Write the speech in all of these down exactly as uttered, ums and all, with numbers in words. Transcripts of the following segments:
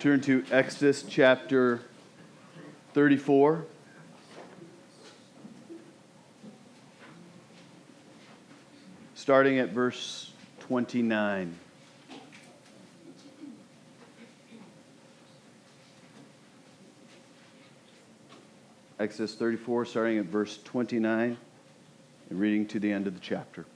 Turn to Exodus chapter thirty-four. Starting at verse twenty-nine. Exodus thirty-four, starting at verse twenty-nine, and reading to the end of the chapter.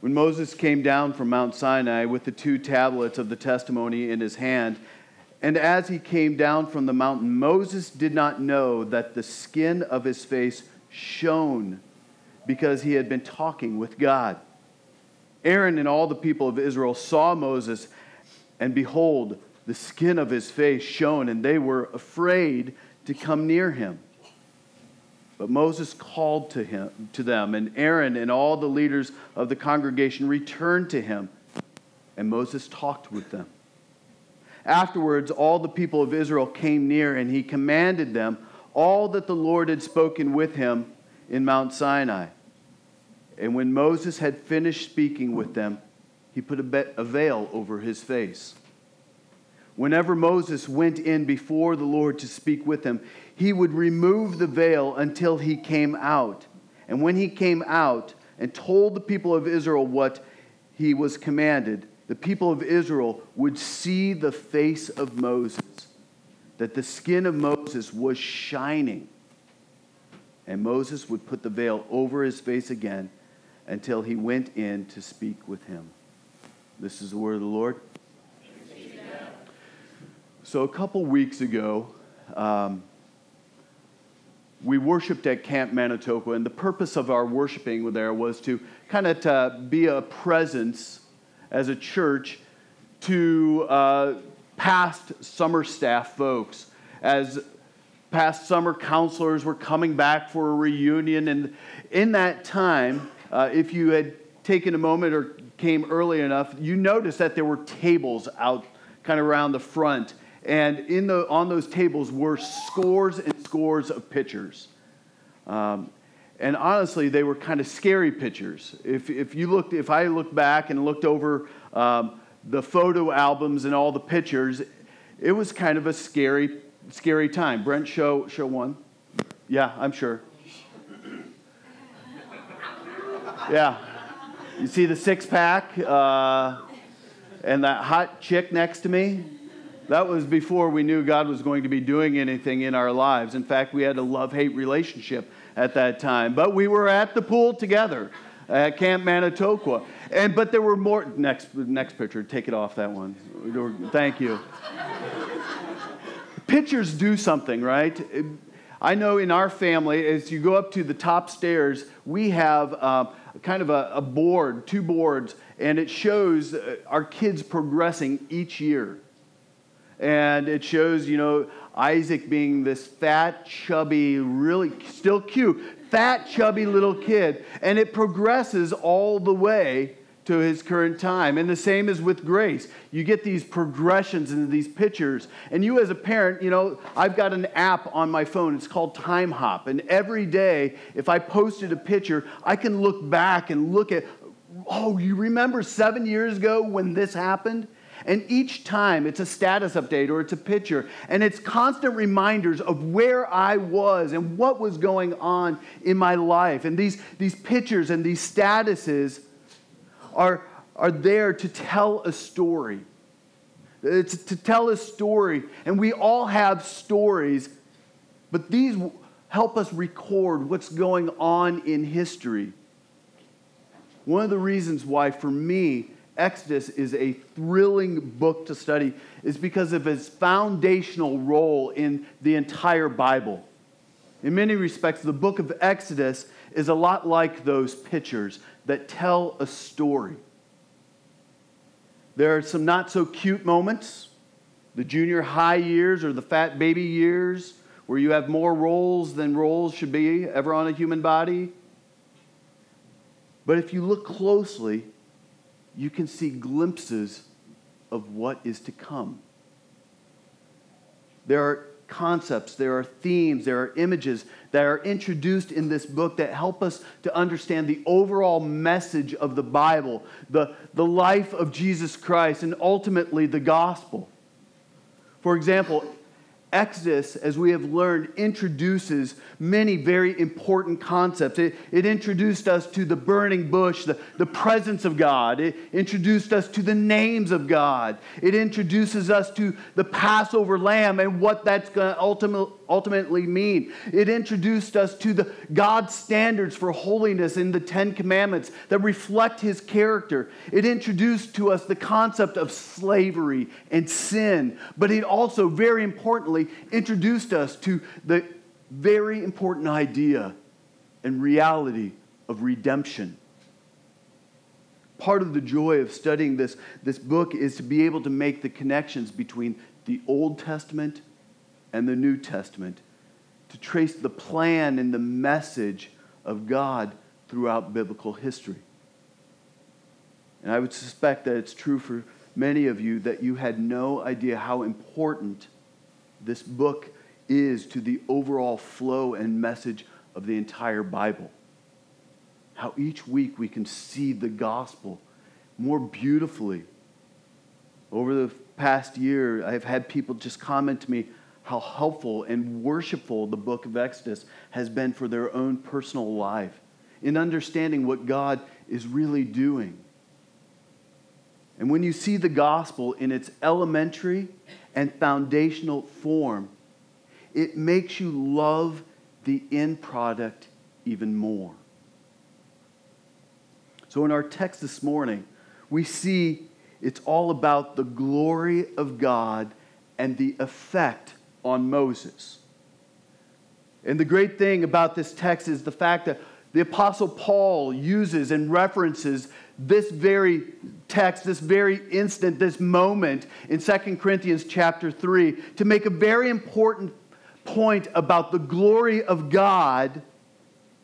When Moses came down from Mount Sinai with the two tablets of the testimony in his hand, and as he came down from the mountain, Moses did not know that the skin of his face shone because he had been talking with God. Aaron and all the people of Israel saw Moses, and behold, the skin of his face shone, and they were afraid to come near him. But Moses called to him, to them, and Aaron and all the leaders of the congregation returned to him, and Moses talked with them. Afterwards, all the people of Israel came near, and he commanded them all that the Lord had spoken with him in Mount Sinai. And when Moses had finished speaking with them, he put a veil over his face. Whenever Moses went in before the Lord to speak with him, he would remove the veil until he came out. And when he came out and told the people of Israel what he was commanded, the people of Israel would see the face of Moses, that the skin of Moses was shining. And Moses would put the veil over his face again until he went in to speak with him. This is the word of the Lord. So a couple weeks ago, um, we worshiped at Camp Manitoba, and the purpose of our worshiping there was to kind of to be a presence as a church to uh, past summer staff folks, as past summer counselors were coming back for a reunion. And in that time, uh, if you had taken a moment or came early enough, you noticed that there were tables out kind of around the front, and in the on those tables were scores and scores of pictures. Um, And honestly, they were kind of scary pictures. If if you looked, if I looked back and looked over um, the photo albums and all the pictures, it was kind of a scary, scary time. Brent, show show one. Yeah, I'm sure. Yeah, you see the six pack uh, and that hot chick next to me. That was before we knew God was going to be doing anything in our lives. In fact, we had a love-hate relationship at that time. But we were at the pool together at Camp Manitoba. And but there were more. Next, next picture. Take it off that one. Thank you. Pictures do something, right? I know in our family, as you go up to the top stairs, we have uh, kind of a, a board, two boards, and it shows our kids progressing each year. And it shows, you know, Isaac being this fat, chubby, really still cute, fat, chubby little kid. And it progresses all the way to his current time. And the same is with Grace. You get these progressions and these pictures. And you as a parent, you know, I've got an app on my phone. It's called Time Hop. And every day, if I posted a picture, I can look back and look at, oh, you remember seven years ago when this happened? And each time it's a status update or it's a picture, and it's constant reminders of where I was and what was going on in my life. And these, these pictures and these statuses are, are there to tell a story. It's to tell a story, and we all have stories, but these help us record what's going on in history. One of the reasons why, for me, Exodus is a thrilling book to study is because of its foundational role in the entire Bible. In many respects, the book of Exodus is a lot like those pictures that tell a story. There are some not so cute moments, the junior high years or the fat baby years, where you have more rolls than rolls should be ever on a human body. But if you look closely, you can see glimpses of what is to come. There are concepts, there are themes, there are images that are introduced in this book that help us to understand the overall message of the Bible, the, the life of Jesus Christ, and ultimately the gospel. For example, Exodus, as we have learned, introduces many very important concepts. It, it introduced us to the burning bush, the, the presence of God. It introduced us to the names of God. It introduces us to the Passover lamb and what that's going to ultimately, ultimately mean. It introduced us to the God's standards for holiness in the Ten Commandments that reflect His character. It introduced to us the concept of slavery and sin, but it also, very importantly, introduced us to the very important idea and reality of redemption. Part of the joy of studying this, this book is to be able to make the connections between the Old Testament and the New Testament, to trace the plan and the message of God throughout biblical history. And I would suspect that it's true for many of you that you had no idea how important this book is to the overall flow and message of the entire Bible. How each week we can see the gospel more beautifully. Over the past year, I've had people just comment to me how helpful and worshipful the book of Exodus has been for their own personal life in understanding what God is really doing. And when you see the gospel in its elementary and foundational form, it makes you love the end product even more. So in our text this morning, we see it's all about the glory of God and the effect on Moses. And the great thing about this text is the fact that the Apostle Paul uses and references this very text, this very instant, this moment in Second Corinthians chapter three to make a very important point about the glory of God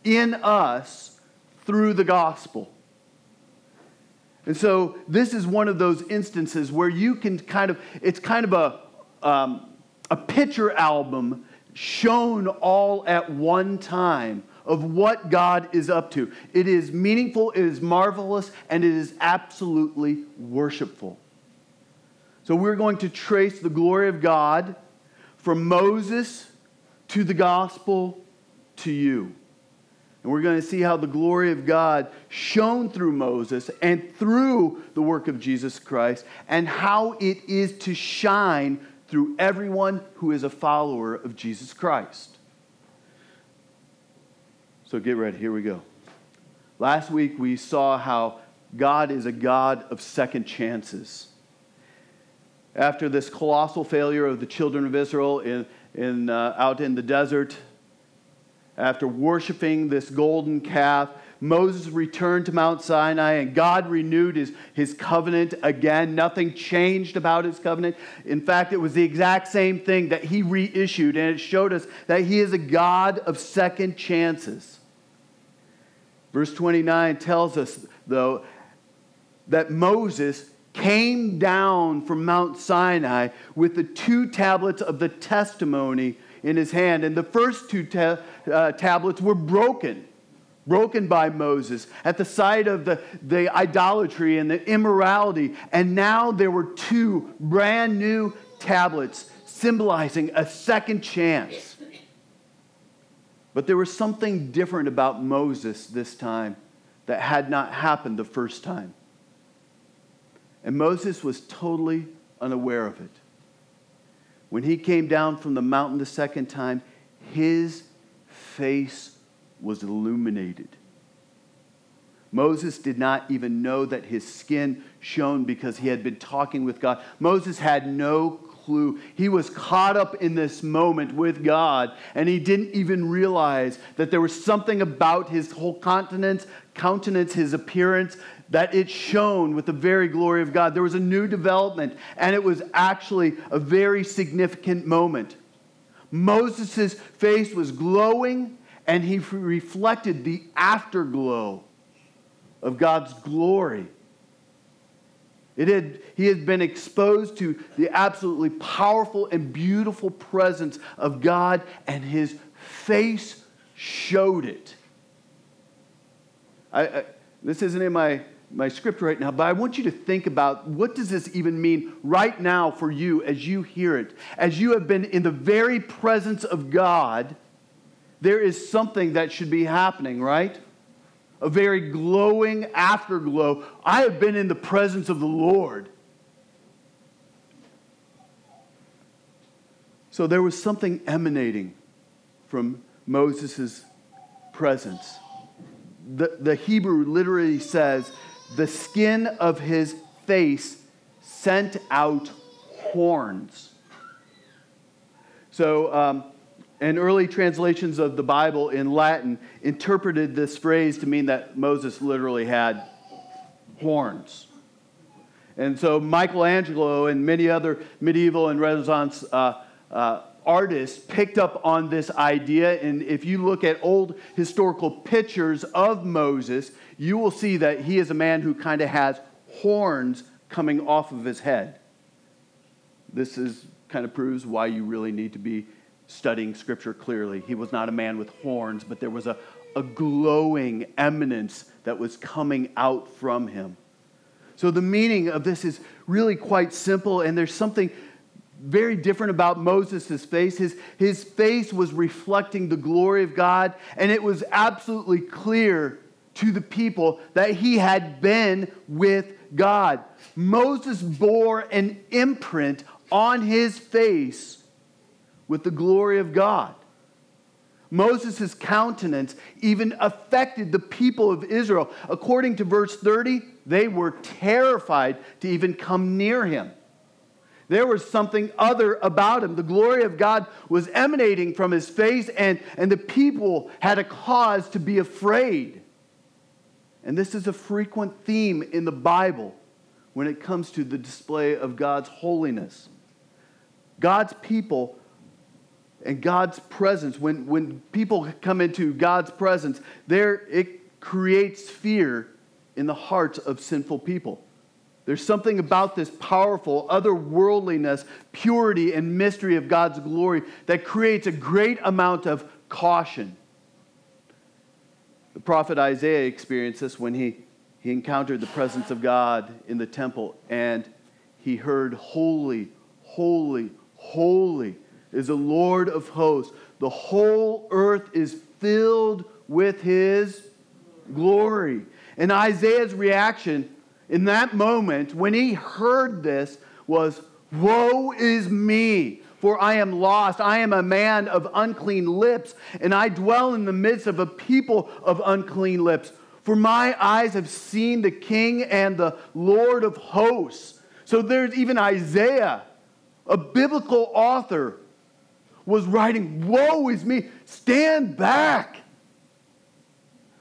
in us through the gospel. And so this is one of those instances where you can kind of, it's kind of a, um, a picture album shown all at one time of what God is up to. It is meaningful, it is marvelous, and it is absolutely worshipful. So we're going to trace the glory of God from Moses to the gospel to you. And we're going to see how the glory of God shone through Moses and through the work of Jesus Christ, and how it is to shine through everyone who is a follower of Jesus Christ. So get ready, here we go. Last week we saw how God is a God of second chances. After this colossal failure of the children of Israel in, in, uh, out in the desert, after worshiping this golden calf, Moses returned to Mount Sinai, and God renewed his, his covenant again. Nothing changed about his covenant. In fact, it was the exact same thing that he reissued, and it showed us that he is a God of second chances. Verse twenty-nine tells us, though, that Moses came down from Mount Sinai with the two tablets of the testimony in his hand. And the first two ta- uh, tablets were broken, broken by Moses at the sight of the, the idolatry and the immorality. And now there were two brand new tablets symbolizing a second chance. But there was something different about Moses this time that had not happened the first time. And Moses was totally unaware of it. When he came down from the mountain the second time, his face was illuminated. Moses did not even know that his skin shone because he had been talking with God. Moses had no clue. He was caught up in this moment with God, and he didn't even realize that there was something about his whole countenance, countenance, his appearance, that it shone with the very glory of God. There was a new development, and it was actually a very significant moment. Moses' face was glowing, and he reflected the afterglow of God's glory. It had, he had been exposed to the absolutely powerful and beautiful presence of God, and his face showed it. I, I, this isn't in my, my script right now, but I want you to think about, what does this even mean right now for you as you hear it? As you have been in the very presence of God, there is something that should be happening, right? A very glowing afterglow. I have been in the presence of the Lord. So there was something emanating from Moses' presence. The, the Hebrew literally says, the skin of his face sent out horns. So, um, and early translations of the Bible in Latin interpreted this phrase to mean that Moses literally had horns. And so Michelangelo and many other medieval and Renaissance uh, uh, artists picked up on this idea. And if you look at old historical pictures of Moses, you will see that he is a man who kind of has horns coming off of his head. This is kind of proves why you really need to be studying Scripture clearly. He was not a man with horns, but there was a, a glowing eminence that was coming out from him. So the meaning of this is really quite simple, and there's something very different about Moses' face. His, his face was reflecting the glory of God, and it was absolutely clear to the people that he had been with God. Moses bore an imprint on his face with the glory of God. Moses' countenance even affected the people of Israel. According to verse thirty, they were terrified to even come near him. There was something other about him. The glory of God was emanating from his face, and, and the people had a cause to be afraid. And this is a frequent theme in the Bible when it comes to the display of God's holiness. God's people and God's presence, when, when people come into God's presence, there it creates fear in the hearts of sinful people. There's something about this powerful otherworldliness, purity, and mystery of God's glory that creates a great amount of caution. The prophet Isaiah experienced this when he, he encountered the presence of God in the temple, and he heard, "Holy, holy, holy is the Lord of hosts. The whole earth is filled with his glory." And Isaiah's reaction in that moment when he heard this was, "Woe is me, for I am lost. I am a man of unclean lips, and I dwell in the midst of a people of unclean lips. For my eyes have seen the King and the Lord of hosts." So there's even Isaiah, a biblical author, was writing, "Woe is me, stand back.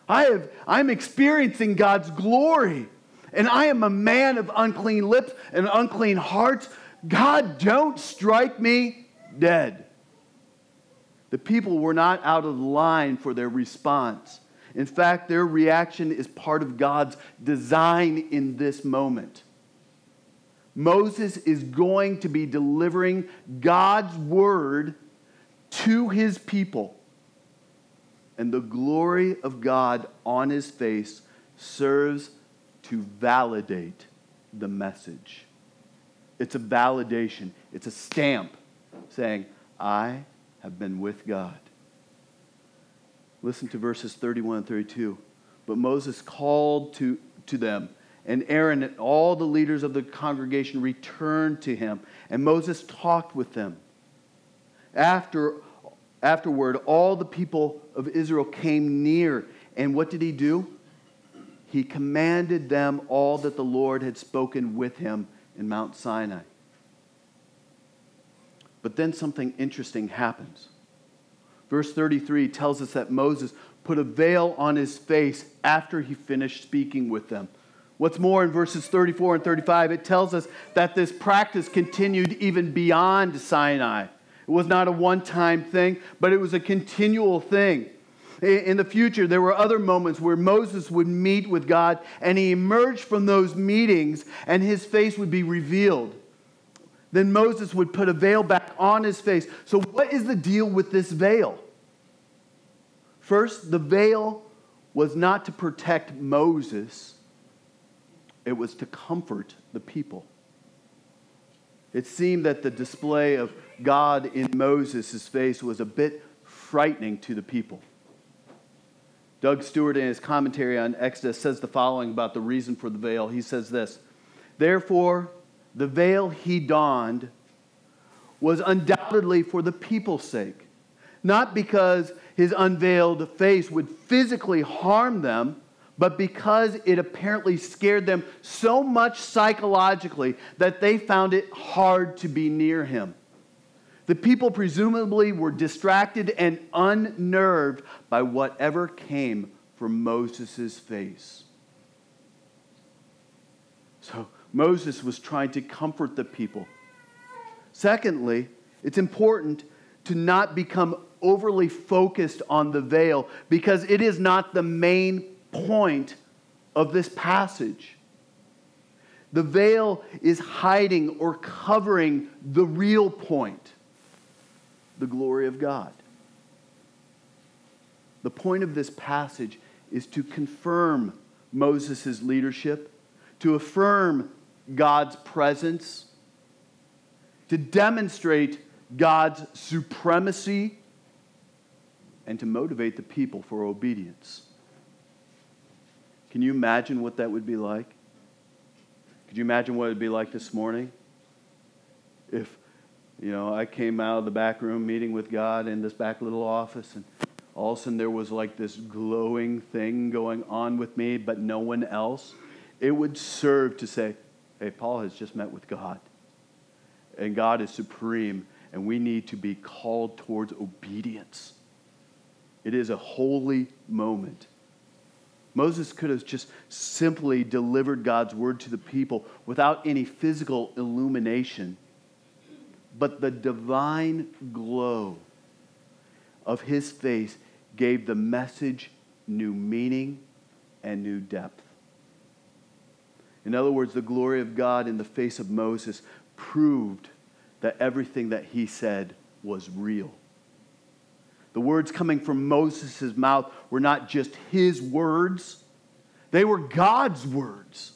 I have, I'm experiencing God's glory, and I am a man of unclean lips and unclean hearts. God, don't strike me dead." The people were not out of line for their response. In fact, their reaction is part of God's design in this moment. Moses is going to be delivering God's word to his people. And the glory of God on his face serves to validate the message. It's a validation. It's a stamp saying, "I have been with God." Listen to verses thirty-one and thirty-two. "But Moses called to, to them, and Aaron and all the leaders of the congregation returned to him, and Moses talked with them. After, afterward, all the people of Israel came near, and what did he do? He commanded them all that the Lord had spoken with him in Mount Sinai." But then something interesting happens. Verse thirty-three tells us that Moses put a veil on his face after he finished speaking with them. What's more, in verses thirty-four and thirty-five, it tells us that this practice continued even beyond Sinai. It was not a one-time thing, but it was a continual thing. In the future, there were other moments where Moses would meet with God, and he emerged from those meetings, and his face would be revealed. Then Moses would put a veil back on his face. So what is the deal with this veil? First, the veil was not to protect Moses. It was to comfort the people. It seemed that the display of God in Moses' face was a bit frightening to the people. Doug Stewart, in his commentary on Exodus, says the following about the reason for the veil. He says this: "Therefore, the veil he donned was undoubtedly for the people's sake, not because his unveiled face would physically harm them, but because it apparently scared them so much psychologically that they found it hard to be near him." The people presumably were distracted and unnerved by whatever came from Moses' face. So Moses was trying to comfort the people. Secondly, it's important to not become overly focused on the veil, because it is not the main point of this passage. The veil is hiding or covering the real point, the glory of God. The point of this passage is to confirm Moses' leadership, to affirm God's presence, to demonstrate God's supremacy, and to motivate the people for obedience. Can you imagine what that would be like? Could you imagine what it would be like this morning? If, you know, I came out of the back room meeting with God in this back little office, and all of a sudden there was like this glowing thing going on with me, but no one else. It would serve to say, hey, Paul has just met with God, and God is supreme, and we need to be called towards obedience. It is a holy moment. Moses could have just simply delivered God's word to the people without any physical illumination. But the divine glow of his face gave the message new meaning and new depth. In other words, the glory of God in the face of Moses proved that everything that he said was real. The words coming from Moses' mouth were not just his words. They were God's words.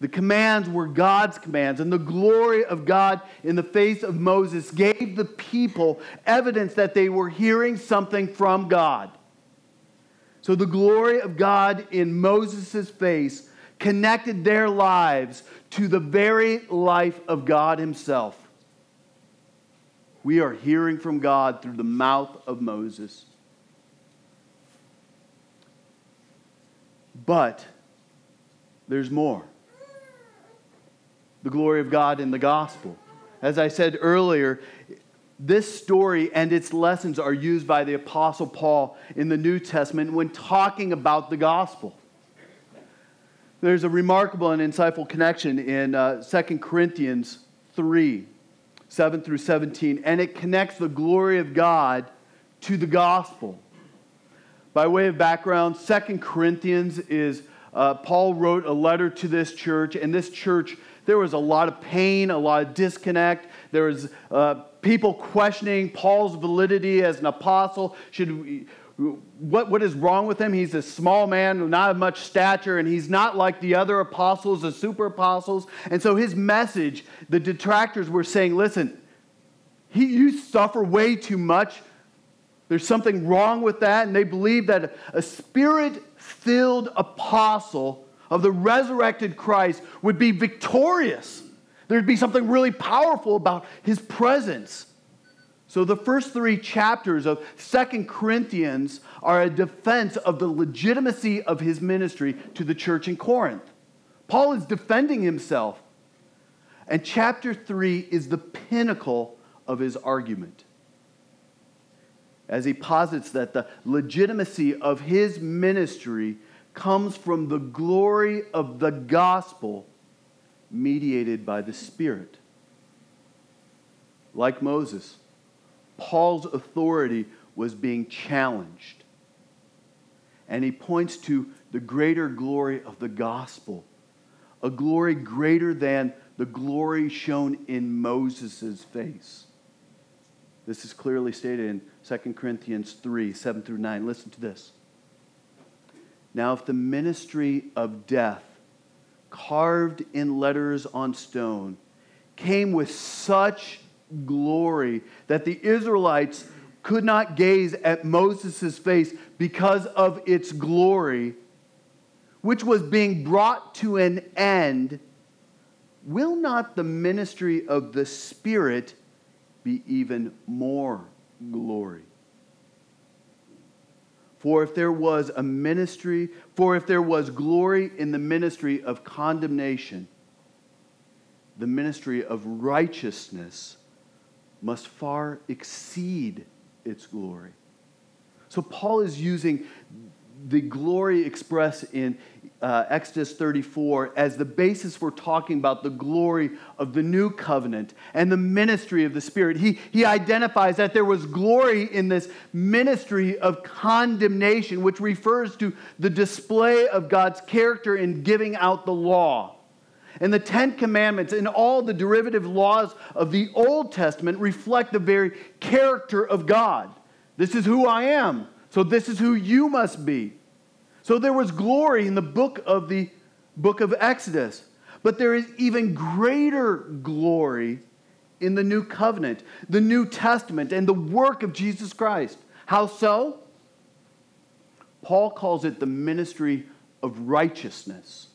The commands were God's commands. And the glory of God in the face of Moses gave the people evidence that they were hearing something from God. So the glory of God in Moses' face connected their lives to the very life of God himself. We are hearing from God through the mouth of Moses. But there's more. The glory of God in the gospel. As I said earlier, this story and its lessons are used by the Apostle Paul in the New Testament when talking about the gospel. There's a remarkable and insightful connection in uh, Second Corinthians three. seven through seventeen, and it connects the glory of God to the gospel. By way of background, Second Corinthians is, uh, Paul wrote a letter to this church, and this church, there was a lot of pain, a lot of disconnect. There was uh, people questioning Paul's validity as an apostle. Should we, what, what is wrong with him? He's a small man, not of much stature, and he's not like the other apostles, the super apostles. And so his message, the detractors were saying, listen, he, you suffer way too much. There's something wrong with that. And they believe that a spirit-filled apostle of the resurrected Christ would be victorious. There'd be something really powerful about his presence. So the first three chapters of Second Corinthians are a defense of the legitimacy of his ministry to the church in Corinth. Paul is defending himself. And chapter three is the pinnacle of his argument, as he posits that the legitimacy of his ministry comes from the glory of the gospel mediated by the Spirit. Like Moses, Paul's authority was being challenged. And he points to the greater glory of the gospel, a glory greater than the glory shown in Moses' face. This is clearly stated in Second Corinthians three, seven through nine. Listen to this. Now, if the ministry of death, carved in letters on stone, came with such glory that the Israelites could not gaze at Moses' face because of its glory, which was being brought to an end, will not the ministry of the Spirit be even more glory? For if there was a ministry, for if there was glory in the ministry of condemnation, the ministry of righteousness must far exceed its glory. So Paul is using the glory expressed in uh, Exodus thirty-four as the basis for talking about the glory of the new covenant and the ministry of the Spirit. He, he identifies that there was glory in this ministry of condemnation, which refers to the display of God's character in giving out the law. And the Ten Commandments and all the derivative laws of the Old Testament reflect the very character of God. This is who I am, so this is who you must be. So there was glory in the book of the book of Exodus, but there is even greater glory in the new covenant, the New Testament, and the work of Jesus Christ. How so? Paul calls it the ministry of righteousness.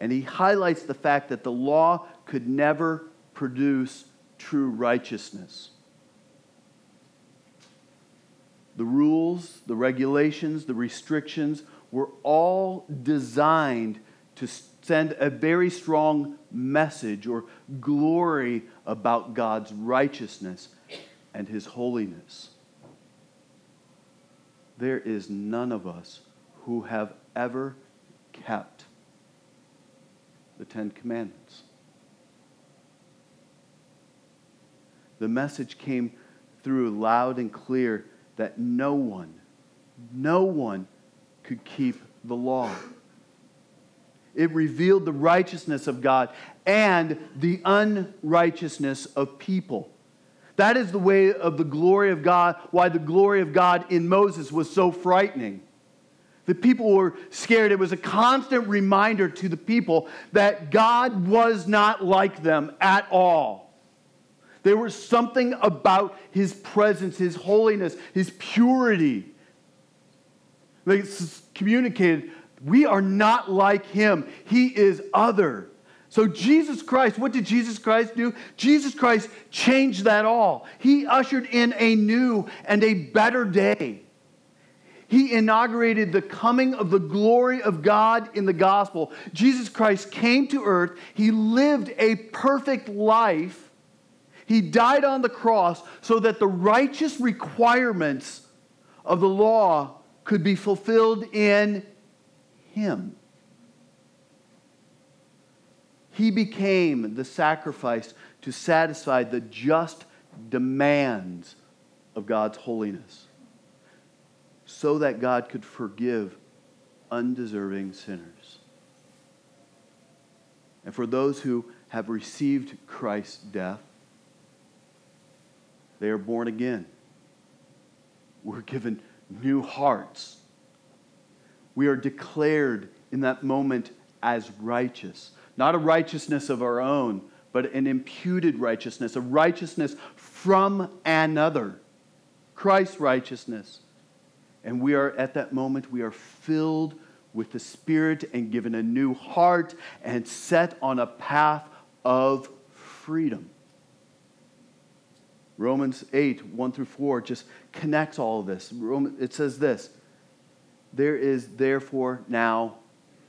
And he highlights the fact that the law could never produce true righteousness. The rules, the regulations, the restrictions were all designed to send a very strong message or glory about God's righteousness and His holiness. There is none of us who have ever kept the Ten Commandments. The message came through loud and clear that no one, no one could keep the law. It revealed the righteousness of God and the unrighteousness of people. That is the way of the glory of God, why the glory of God in Moses was so frightening. The people were scared. It was a constant reminder to the people that God was not like them at all. There was something about His presence, His holiness, His purity. They communicated, we are not like Him. He is other. So Jesus Christ, what did Jesus Christ do? Jesus Christ changed that all. He ushered in a new and a better day. He inaugurated the coming of the glory of God in the gospel. Jesus Christ came to earth. He lived a perfect life. He died on the cross so that the righteous requirements of the law could be fulfilled in Him. He became the sacrifice to satisfy the just demands of God's holiness, so that God could forgive undeserving sinners. And for those who have received Christ's death, they are born again. We're given new hearts. We are declared in that moment as righteous. Not a righteousness of our own, but an imputed righteousness, a righteousness from another, Christ's righteousness. And we are, at that moment, we are filled with the Spirit and given a new heart and set on a path of freedom. Romans eight, one through four just connects all of this. It says this, there is therefore now,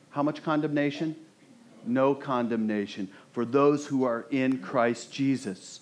how much condemnation? No condemnation for those who are in Christ Jesus.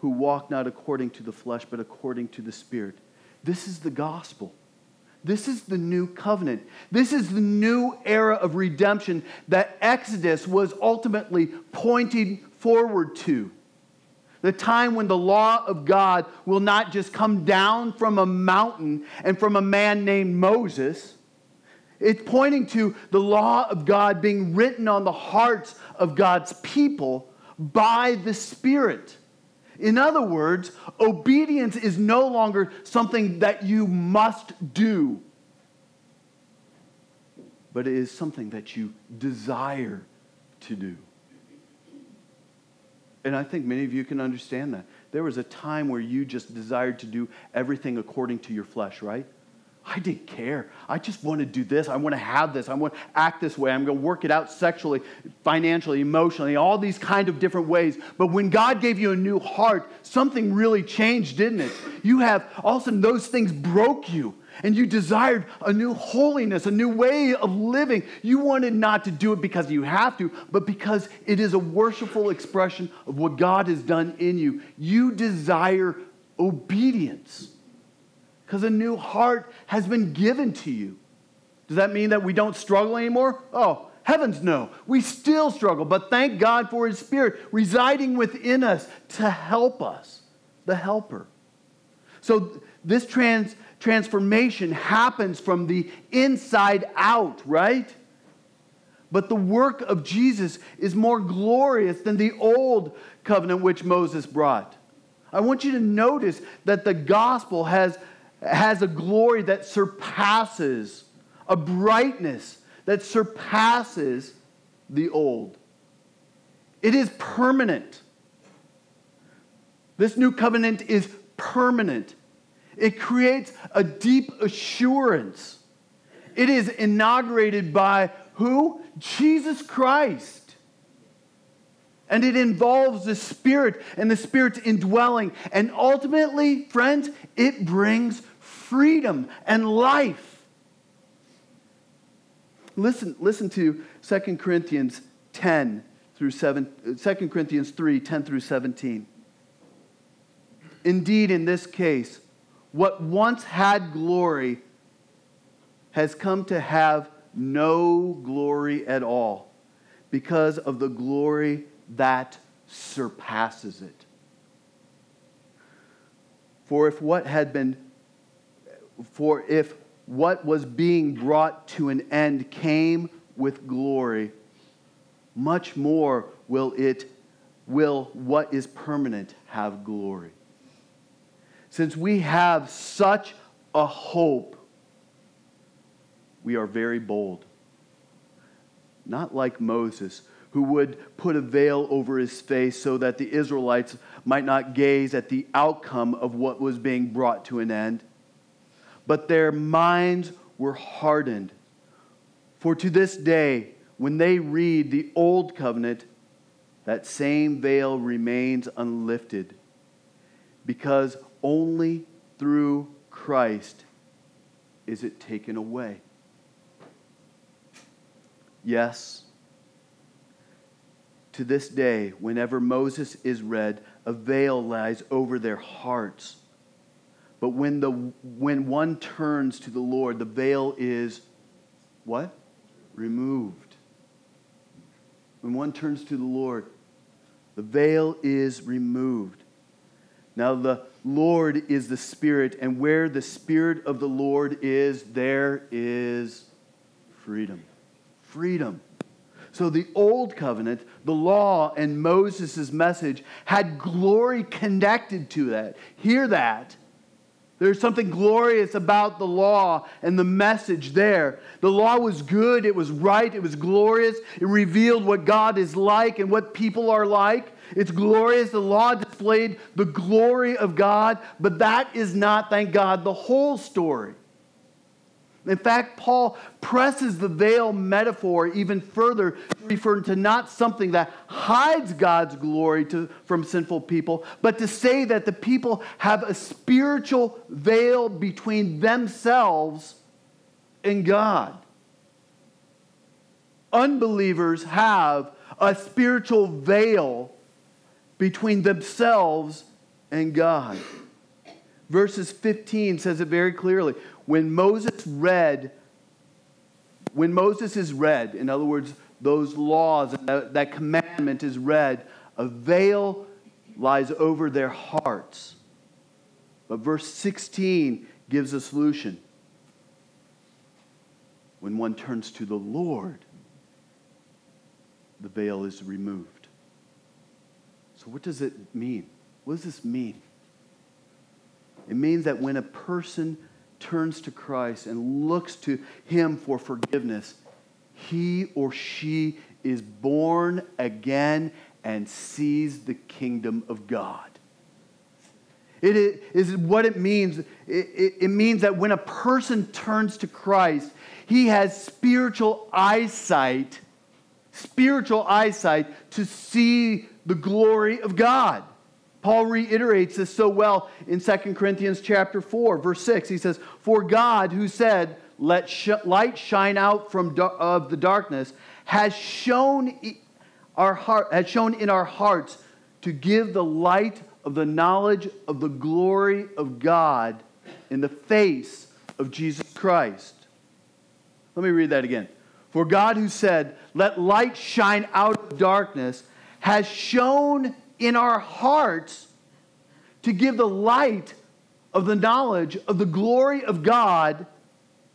who walk not according to the flesh but according to the Spirit. This is the gospel. This is the new covenant. This is the new era of redemption that Exodus was ultimately pointing forward to. The time when the law of God will not just come down from a mountain and from a man named Moses. It's pointing to the law of God being written on the hearts of God's people by the Spirit. In other words, obedience is no longer something that you must do, but it is something that you desire to do. And I think many of you can understand that. There was a time where you just desired to do everything according to your flesh, right? I didn't care. I just want to do this. I want to have this. I want to act this way. I'm going to work it out sexually, financially, emotionally, all these kind of different ways. But when God gave you a new heart, something really changed, didn't it? You have, all of a sudden, those things broke you. And you desired a new holiness, a new way of living. You wanted not to do it because you have to, but because it is a worshipful expression of what God has done in you. You desire obedience, because a new heart has been given to you. Does that mean that we don't struggle anymore? Oh, heavens no. We still struggle, but thank God for His Spirit residing within us to help us, the helper. So this trans transformation happens from the inside out, right? But the work of Jesus is more glorious than the old covenant which Moses brought. I want you to notice that the gospel has has a glory that surpasses, a brightness that surpasses the old. It is permanent. This new covenant is permanent. It creates a deep assurance. It is inaugurated by who? Jesus Christ. And it involves the Spirit and the Spirit's indwelling. And ultimately, friends, it brings freedom and life. Listen, listen to Second Corinthians ten through seven, Second Corinthians three, ten through seventeen. Indeed, in this case, what once had glory has come to have no glory at all, because of the glory that surpasses it. For if what had been, for if what was being brought to an end came with glory, much more will it, will what is permanent have glory. Since we have such a hope, we are very bold. Not like Moses, who would put a veil over his face so that the Israelites might not gaze at the outcome of what was being brought to an end. But their minds were hardened. For to this day, when they read the old covenant, that same veil remains unlifted, because only through Christ is it taken away. Yes, to this day, whenever Moses is read, a veil lies over their hearts. But when the when one turns to the Lord, the veil is what? Removed. When one turns to the Lord, the veil is removed. Now the Lord is the Spirit, and where the Spirit of the Lord is, there is freedom. Freedom. So the old covenant, the law, and Moses' message had glory connected to that. Hear that. There's something glorious about the law and the message there. The law was good. It was right. It was glorious. It revealed what God is like and what people are like. It's glorious. The law displayed the glory of God. But that is not, thank God, the whole story. In fact, Paul presses the veil metaphor even further, referring to not something that hides God's glory to, from sinful people, but to say that the people have a spiritual veil between themselves and God. Unbelievers have a spiritual veil between themselves and God. Verses fifteen says it very clearly. When Moses read, when Moses is read, in other words, those laws, that, that commandment is read, a veil lies over their hearts. But verse sixteen gives a solution. When one turns to the Lord, the veil is removed. So what does it mean? What does this mean? It means that when a person turns to Christ and looks to Him for forgiveness, he or she is born again and sees the kingdom of God. It is what it means. It means that when a person turns to Christ, he has spiritual eyesight, spiritual eyesight to see the glory of God. Paul reiterates this so well in Second Corinthians chapter four, verse six. He says, "For God, who said, 'Let sh- light shine out from da- of the darkness,' has shown e- our heart has shown in our hearts to give the light of the knowledge of the glory of God in the face of Jesus Christ." Let me read that again. "For God, who said, 'Let light shine out of darkness,' has shown in our hearts to give the light of the knowledge of the glory of God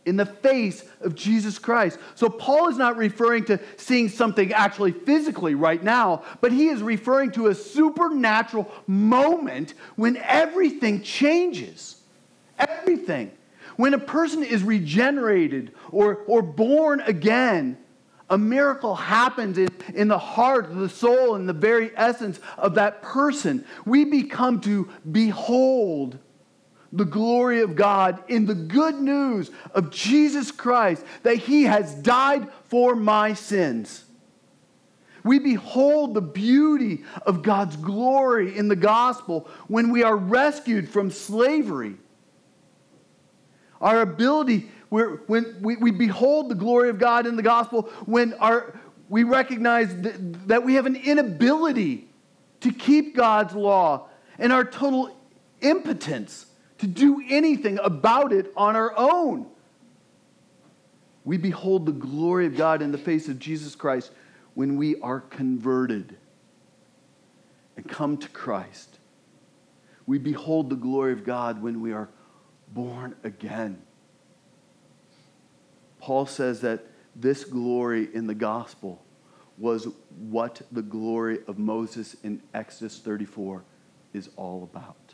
in the face of Jesus Christ." So Paul is not referring to seeing something actually physically right now, but he is referring to a supernatural moment when everything changes. Everything. When a person is regenerated or, or born again, a miracle happens in, in the heart, the soul, and the very essence of that person. We become to behold the glory of God in the good news of Jesus Christ, that He has died for my sins. We behold the beauty of God's glory in the gospel when we are rescued from slavery. Our ability We're, when we, we behold the glory of God in the gospel, when our, we recognize th- that we have an inability to keep God's law and our total impotence to do anything about it on our own. We behold the glory of God in the face of Jesus Christ when we are converted and come to Christ. We behold the glory of God when we are born again. Paul says that this glory in the gospel was what the glory of Moses in Exodus thirty-four is all about.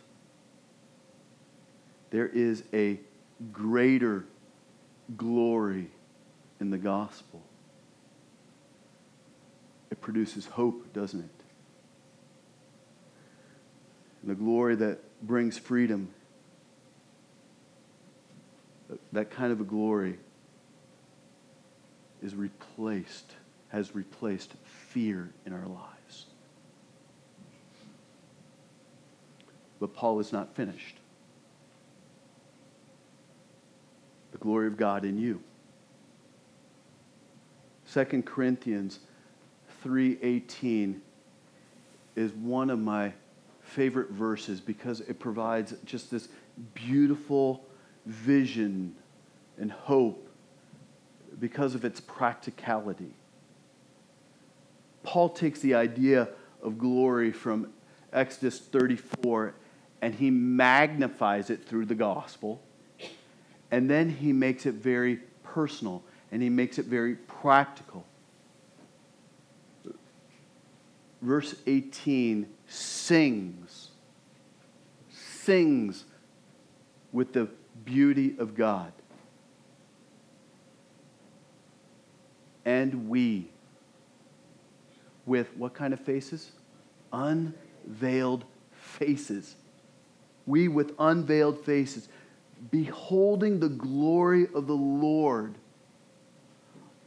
There is a greater glory in the gospel. It produces hope, doesn't it? And the glory that brings freedom, that kind of a glory, is replaced, has replaced fear in our lives. But Paul is not finished. The glory of God in you. Second Corinthians three eighteen is one of my favorite verses because it provides just this beautiful vision and hope because of its practicality. Paul takes the idea of glory from Exodus thirty-four and he magnifies it through the gospel, and then he makes it very personal and he makes it very practical. Verse eighteen sings, sings with the beauty of God. And we, with what kind of faces? Unveiled faces. We with unveiled faces beholding the glory of the Lord,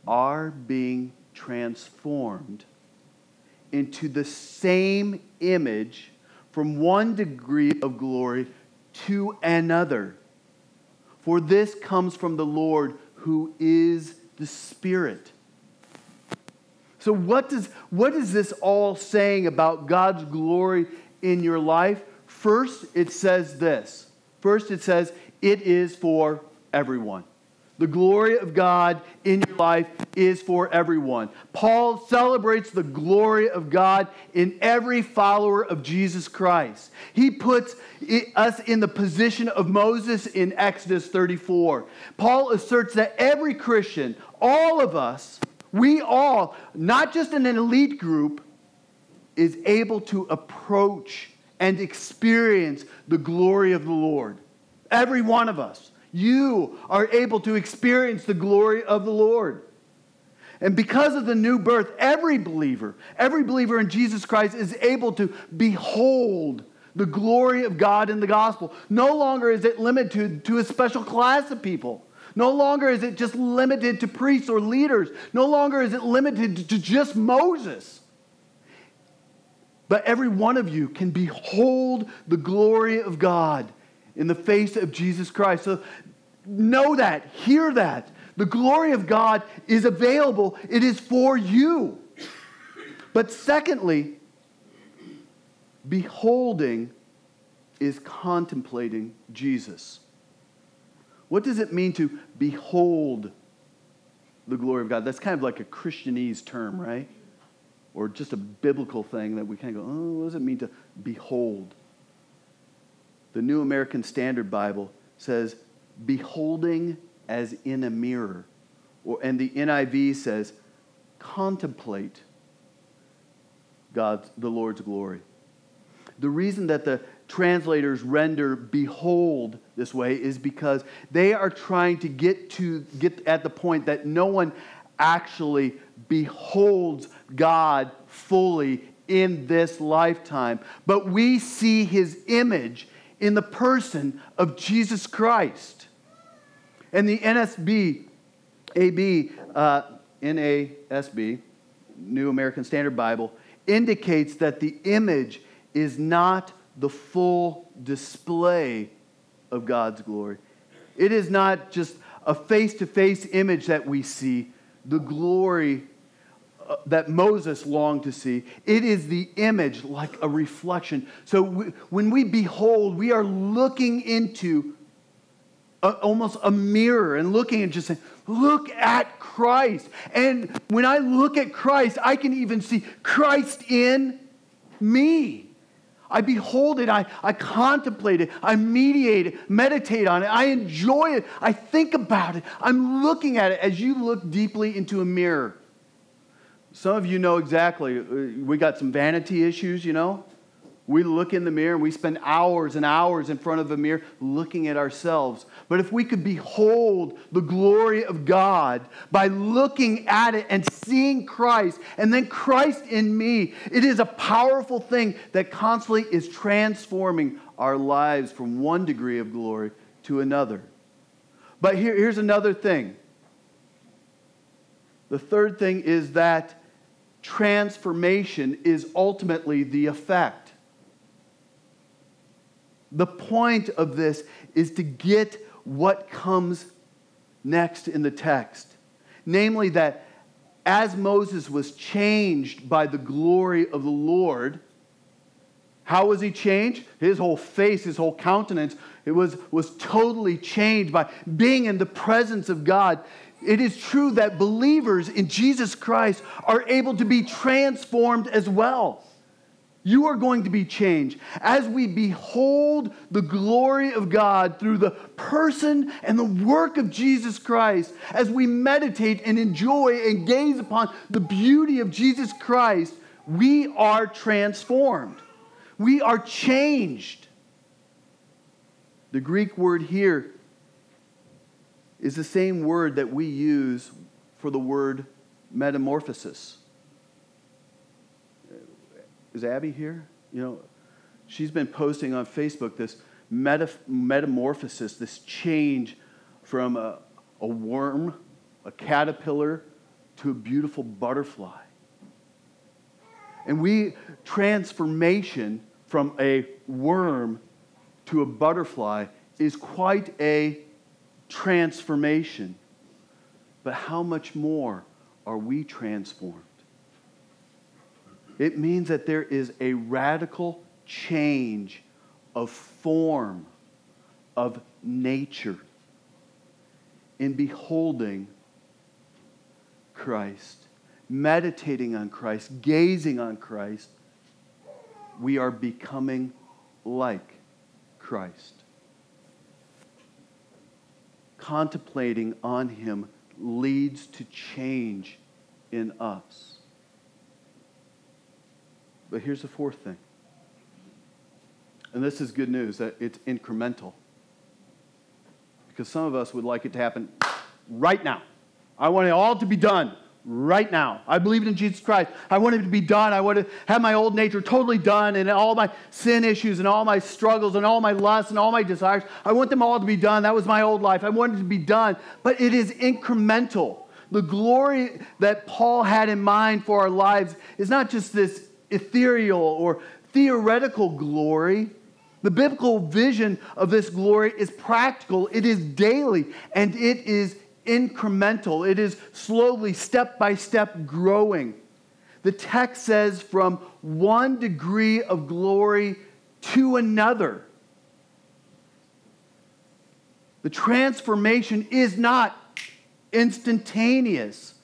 are being transformed into the same image from one degree of glory to another. For this comes from the Lord who is the Spirit. So what does what is this all saying about God's glory in your life? First, it says this. First, it says it is for everyone. The glory of God in your life is for everyone. Paul celebrates the glory of God in every follower of Jesus Christ. He puts us in the position of Moses in Exodus thirty-four. Paul asserts that every Christian, all of us, we all, not just an elite group, is able to approach and experience the glory of the Lord. Every one of us. You are able to experience the glory of the Lord. And because of the new birth, every believer, every believer in Jesus Christ is able to behold the glory of God in the gospel. No longer is it limited to, to a special class of people. No longer is it just limited to priests or leaders. No longer is it limited to just Moses. But every one of you can behold the glory of God in the face of Jesus Christ. So know that, hear that. The glory of God is available. It is for you. But secondly, beholding is contemplating Jesus. What does it mean to behold the glory of God? That's kind of like a Christianese term, right? Or just a biblical thing that we kind of go, oh, what does it mean to behold? The New American Standard Bible says, beholding as in a mirror. Or, and the N I V says, contemplate God's, the Lord's glory. The reason that the translators render behold this way is because they are trying to get to get at the point that no one actually beholds God fully in this lifetime. But we see his image in the person of Jesus Christ. And the N A S B, New American Standard Bible, indicates that the image is not the full display of God's glory. It is not just a face-to-face image that we see, the glory that Moses longed to see. It is the image, like a reflection. So we, when we behold, we are looking into a, almost a mirror and looking and just saying, look at Christ. And when I look at Christ, I can even see Christ in me. I behold it, I, I contemplate it, I mediate it, meditate on it, I enjoy it, I think about it, I'm looking at it as you look deeply into a mirror. Some of you know exactly, we got some vanity issues, you know. We look in the mirror and we spend hours and hours in front of a mirror looking at ourselves. But if we could behold the glory of God by looking at it and seeing Christ and then Christ in me, it is a powerful thing that constantly is transforming our lives from one degree of glory to another. But here, here's another thing. The third thing is that transformation is ultimately the effect. The point of this is to get what comes next in the text. Namely, that as Moses was changed by the glory of the Lord, how was he changed? His whole face, his whole countenance, it was, was totally changed by being in the presence of God. It is true that believers in Jesus Christ are able to be transformed as well. You are going to be changed as we behold the glory of God through the person and the work of Jesus Christ, as we meditate and enjoy and gaze upon the beauty of Jesus Christ, we are transformed. We are changed. The Greek word here is the same word that we use for the word metamorphosis. Is Abby here? You know, she's been posting on Facebook this metamorphosis, this change from a, a worm, a caterpillar, to a beautiful butterfly. And we, transformation from a worm to a butterfly is quite a transformation. But how much more are we transformed? It means that there is a radical change of form, of nature, in beholding Christ, meditating on Christ, gazing on Christ. We are becoming like Christ, contemplating on Him leads to change in us. But here's the fourth thing. And this is good news, that it's incremental. Because some of us would like it to happen right now. I want it all to be done right now. I believe in Jesus Christ. I want it to be done. I want to have my old nature totally done, and all my sin issues and all my struggles and all my lusts and all my desires. I want them all to be done. That was my old life. I want it to be done. But it is incremental. The glory that Paul had in mind for our lives is not just this ethereal or theoretical glory. The biblical vision of this glory is practical. It is daily, and it is incremental. It is slowly, step by step, growing. The text says from one degree of glory to another. The transformation is not instantaneous.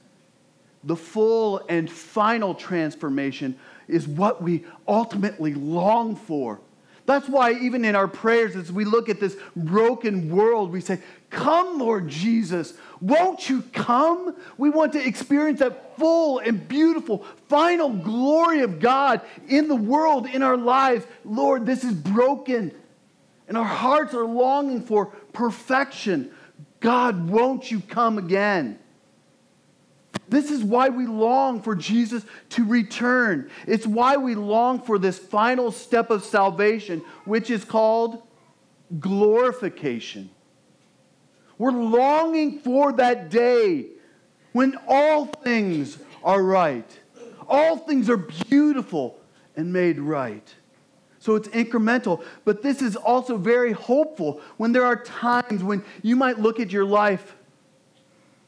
The full and final transformation is what we ultimately long for. That's why even in our prayers, as we look at this broken world, we say, come, Lord Jesus, won't you come? We want to experience that full and beautiful final glory of God in the world, in our lives. Lord, this is broken, and our hearts are longing for perfection. God, won't you come again? This is why we long for Jesus to return. It's why we long for this final step of salvation, which is called glorification. We're longing for that day when all things are right. All things are beautiful and made right. So it's incremental, but this is also very hopeful when there are times when you might look at your life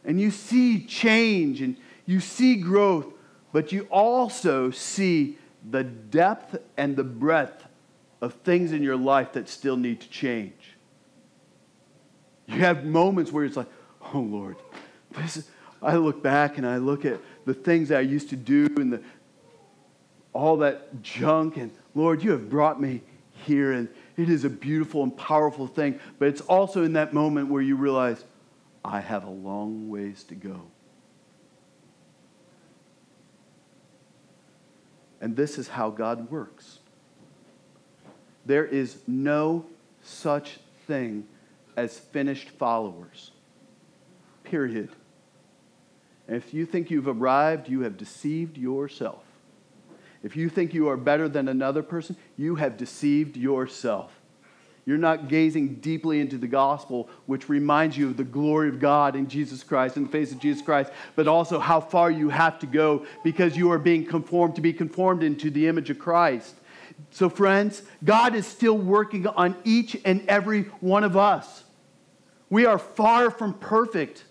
and you see change and you see growth, but you also see the depth and the breadth of things in your life that still need to change. You have moments where it's like, oh Lord, this is, I look back and I look at the things that I used to do and the, all that junk, and Lord, you have brought me here, and it is a beautiful and powerful thing. But it's also in that moment where you realize, I have a long ways to go. And this is how God works. There is no such thing as finished followers. Period. And if you think you've arrived, you have deceived yourself. If you think you are better than another person, you have deceived yourself. You're not gazing deeply into the gospel, which reminds you of the glory of God in Jesus Christ, in the face of Jesus Christ, but also how far you have to go because you are being conformed to be conformed into the image of Christ. So friends, God is still working on each and every one of us. We are far from perfect,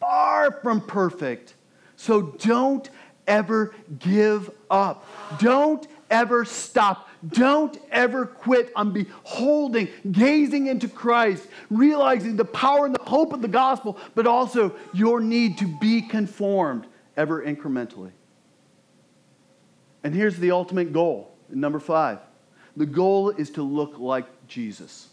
far from perfect. So don't ever give up. Don't ever stop. Don't ever quit on beholding, gazing into Christ, realizing the power and the hope of the gospel, but also your need to be conformed ever incrementally. And here's the ultimate goal, number five. The goal is to look like Jesus.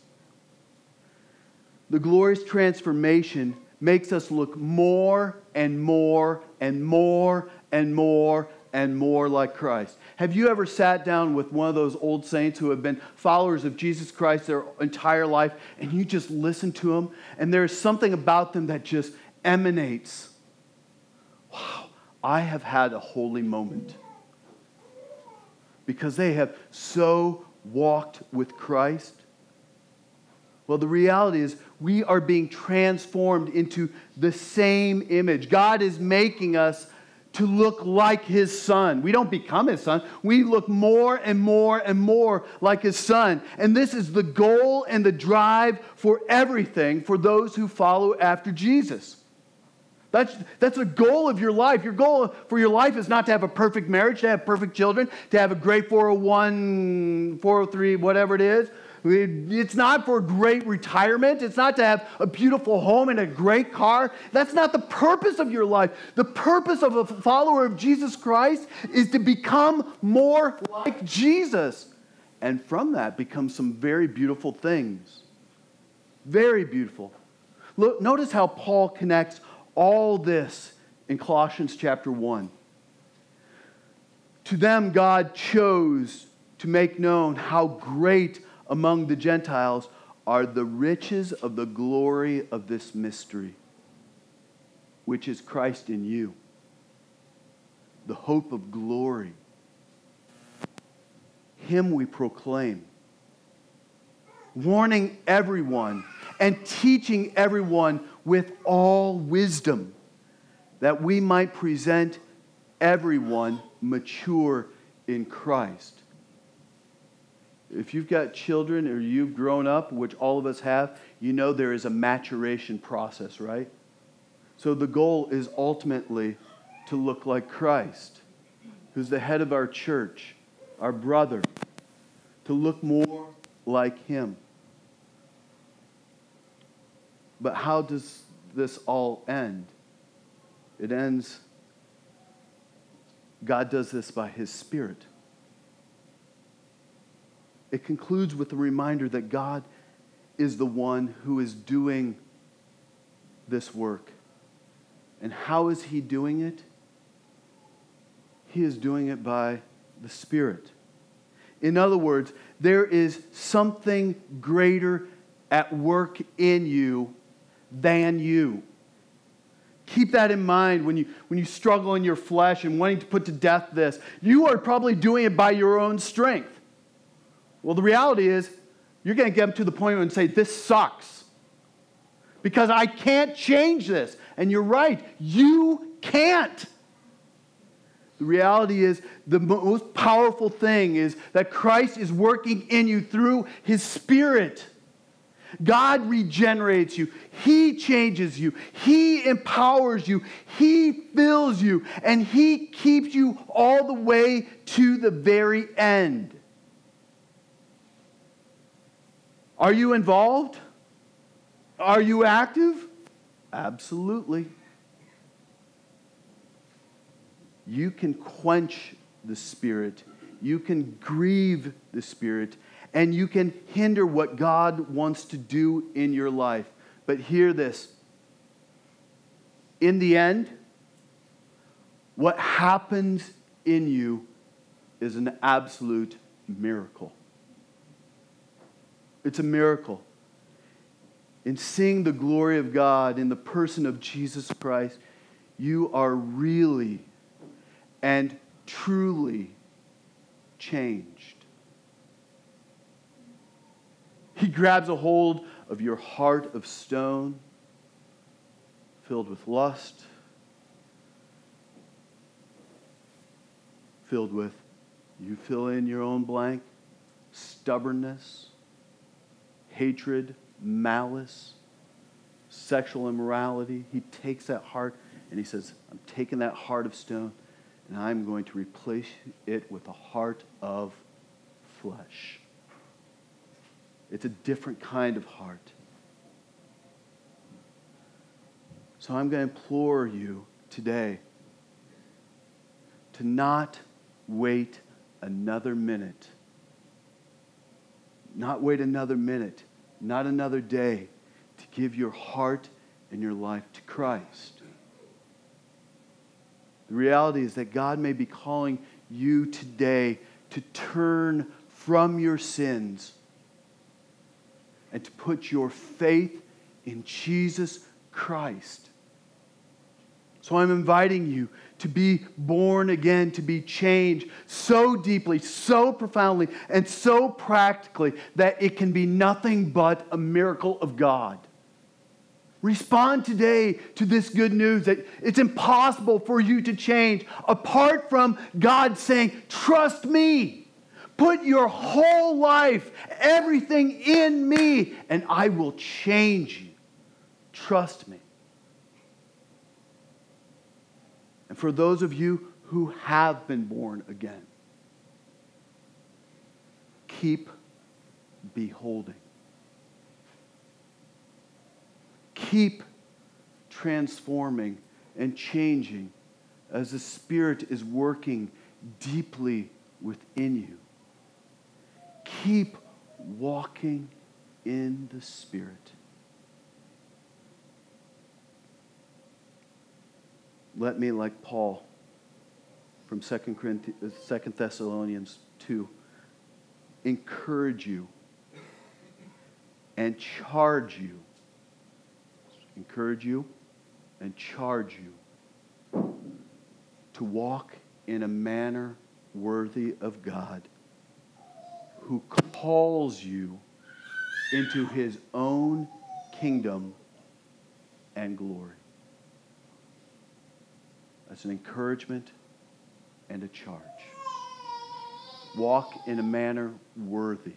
The glorious transformation makes us look more and more and more and more and more like Christ. Have you ever sat down with one of those old saints who have been followers of Jesus Christ their entire life, and you just listen to them, and there's something about them that just emanates? Wow, I have had a holy moment. Because they have so walked with Christ Well, the reality is we are being transformed into the same image. God is making us to look like his son. We don't become his son. We look more and more and more like his son. And this is the goal and the drive for everything for those who follow after Jesus. That's, that's a goal of your life. Your goal for your life is not to have a perfect marriage, to have perfect children, to have a great four oh one, four oh three, whatever it is. It's not for great retirement. It's not to have a beautiful home and a great car. That's not the purpose of your life. The purpose of a follower of Jesus Christ is to become more like Jesus. And from that become some very beautiful things. Very beautiful. Look, notice how Paul connects all this in Colossians chapter one. To them God chose to make known how great among the Gentiles are the riches of the glory of this mystery, which is Christ in you, the hope of glory. Him we proclaim, warning everyone and teaching everyone with all wisdom, that we might present everyone mature in Christ. If you've got children or you've grown up, which all of us have, you know there is a maturation process, right? So the goal is ultimately to look like Christ, who's the head of our church, our brother, to look more like him. But how does this all end? It ends, God does this by his Spirit. It concludes with a reminder that God is the one who is doing this work. And how is he doing it? He is doing it by the Spirit. In other words, there is something greater at work in you than you. Keep that in mind when you, when you struggle in your flesh and wanting to put to death this. You are probably doing it by your own strength. Well, the reality is, you're going to get to the point and say, this sucks. Because I can't change this. And you're right, you can't. The reality is, the most powerful thing is that Christ is working in you through his Spirit. God regenerates you. He changes you. He empowers you. He fills you. And he keeps you all the way to the very end. Are you involved? Are you active? Absolutely. You can quench the Spirit. You can grieve the Spirit. And you can hinder what God wants to do in your life. But hear this. In the end, what happens in you is an absolute miracle. It's a miracle. In seeing the glory of God in the person of Jesus Christ, you are really and truly changed. He grabs a hold of your heart of stone, filled with lust, filled with, you fill in your own blank, stubbornness, hatred, malice, sexual immorality. He takes that heart and he says, I'm taking that heart of stone and I'm going to replace it with a heart of flesh. It's a different kind of heart. So I'm going to implore you today to not wait another minute. Not wait another minute, not another day, to give your heart and your life to Christ. The reality is that God may be calling you today to turn from your sins and to put your faith in Jesus Christ. So I'm inviting you to be born again, to be changed so deeply, so profoundly, and so practically that it can be nothing but a miracle of God. Respond today to this good news that it's impossible for you to change apart from God saying, trust me. Put your whole life, everything in me, and I will change you. Trust me. And for those of you who have been born again, keep beholding. Keep transforming and changing as the Spirit is working deeply within you. Keep walking in the Spirit. Let me, like Paul from Second Thessalonians two, encourage you and charge you. Encourage you and charge you to walk in a manner worthy of God, who calls you into his own kingdom and glory. That's an encouragement and a charge. Walk in a manner worthy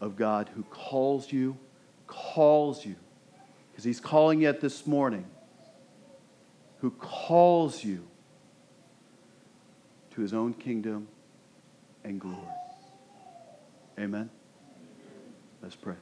of God who calls you, calls you, because he's calling you this morning, who calls you to his own kingdom and glory. Amen? Let's pray.